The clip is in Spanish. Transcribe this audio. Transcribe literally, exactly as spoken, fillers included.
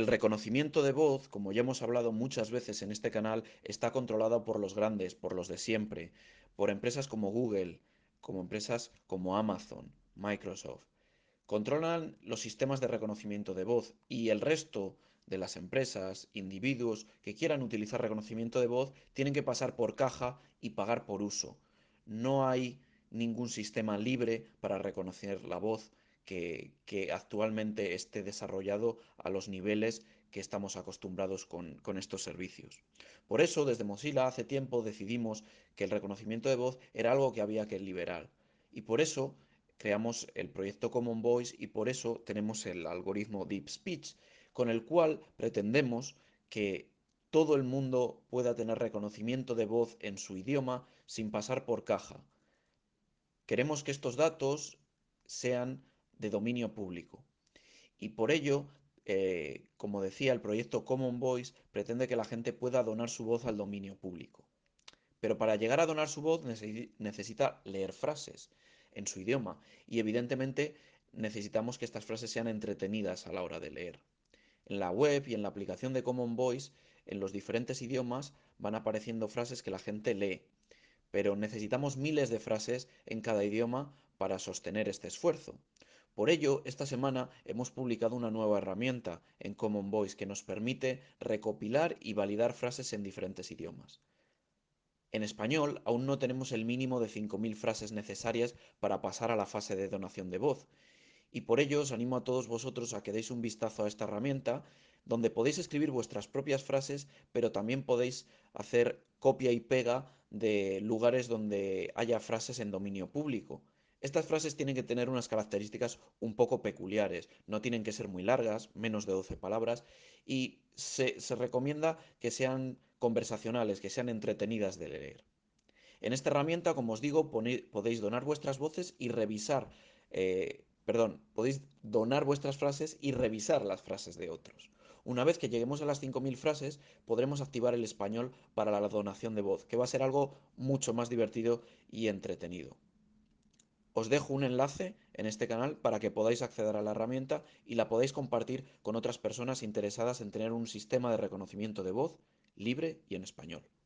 El reconocimiento de voz, como ya hemos hablado muchas veces en este canal, está controlado por los grandes, por los de siempre, por empresas como Google, como empresas como Amazon, Microsoft. Controlan los sistemas de reconocimiento de voz y el resto de las empresas, individuos que quieran utilizar reconocimiento de voz, tienen que pasar por caja y pagar por uso. No hay ningún sistema libre para reconocer la voz que, que actualmente esté desarrollado a los niveles que estamos acostumbrados con, con estos servicios. Por eso, desde Mozilla hace tiempo decidimos que el reconocimiento de voz era algo que había que liberar. Y por eso creamos el proyecto Common Voice y por eso tenemos el algoritmo Deep Speech, con el cual pretendemos que todo el mundo pueda tener reconocimiento de voz en su idioma sin pasar por caja. Queremos que estos datos sean de dominio público. Y por ello, eh, como decía, el proyecto Common Voice pretende que la gente pueda donar su voz al dominio público. Pero para llegar a donar su voz necesita leer frases en su idioma. Y evidentemente necesitamos que estas frases sean entretenidas a la hora de leer. En la web y en la aplicación de Common Voice, en los diferentes idiomas, van apareciendo frases que la gente lee. Pero necesitamos miles de frases en cada idioma para sostener este esfuerzo. Por ello, esta semana hemos publicado una nueva herramienta en Common Voice que nos permite recopilar y validar frases en diferentes idiomas. En español, aún no tenemos el mínimo de cinco mil frases necesarias para pasar a la fase de donación de voz. Y por ello, os animo a todos vosotros a que deis un vistazo a esta herramienta, donde podéis escribir vuestras propias frases, pero también podéis hacer copia y pega de lugares donde haya frases en dominio público. Estas frases tienen que tener unas características un poco peculiares, no tienen que ser muy largas, menos de doce palabras, y se, se recomienda que sean conversacionales, que sean entretenidas de leer. En esta herramienta, como os digo, ponéis, podéis donar vuestras voces y revisar, eh, perdón, podéis donar vuestras frases y revisar las frases de otros. Una vez que lleguemos a las cinco mil frases, podremos activar el español para la donación de voz, que va a ser algo mucho más divertido y entretenido. Os dejo un enlace en este canal para que podáis acceder a la herramienta y la podáis compartir con otras personas interesadas en tener un sistema de reconocimiento de voz libre y en español.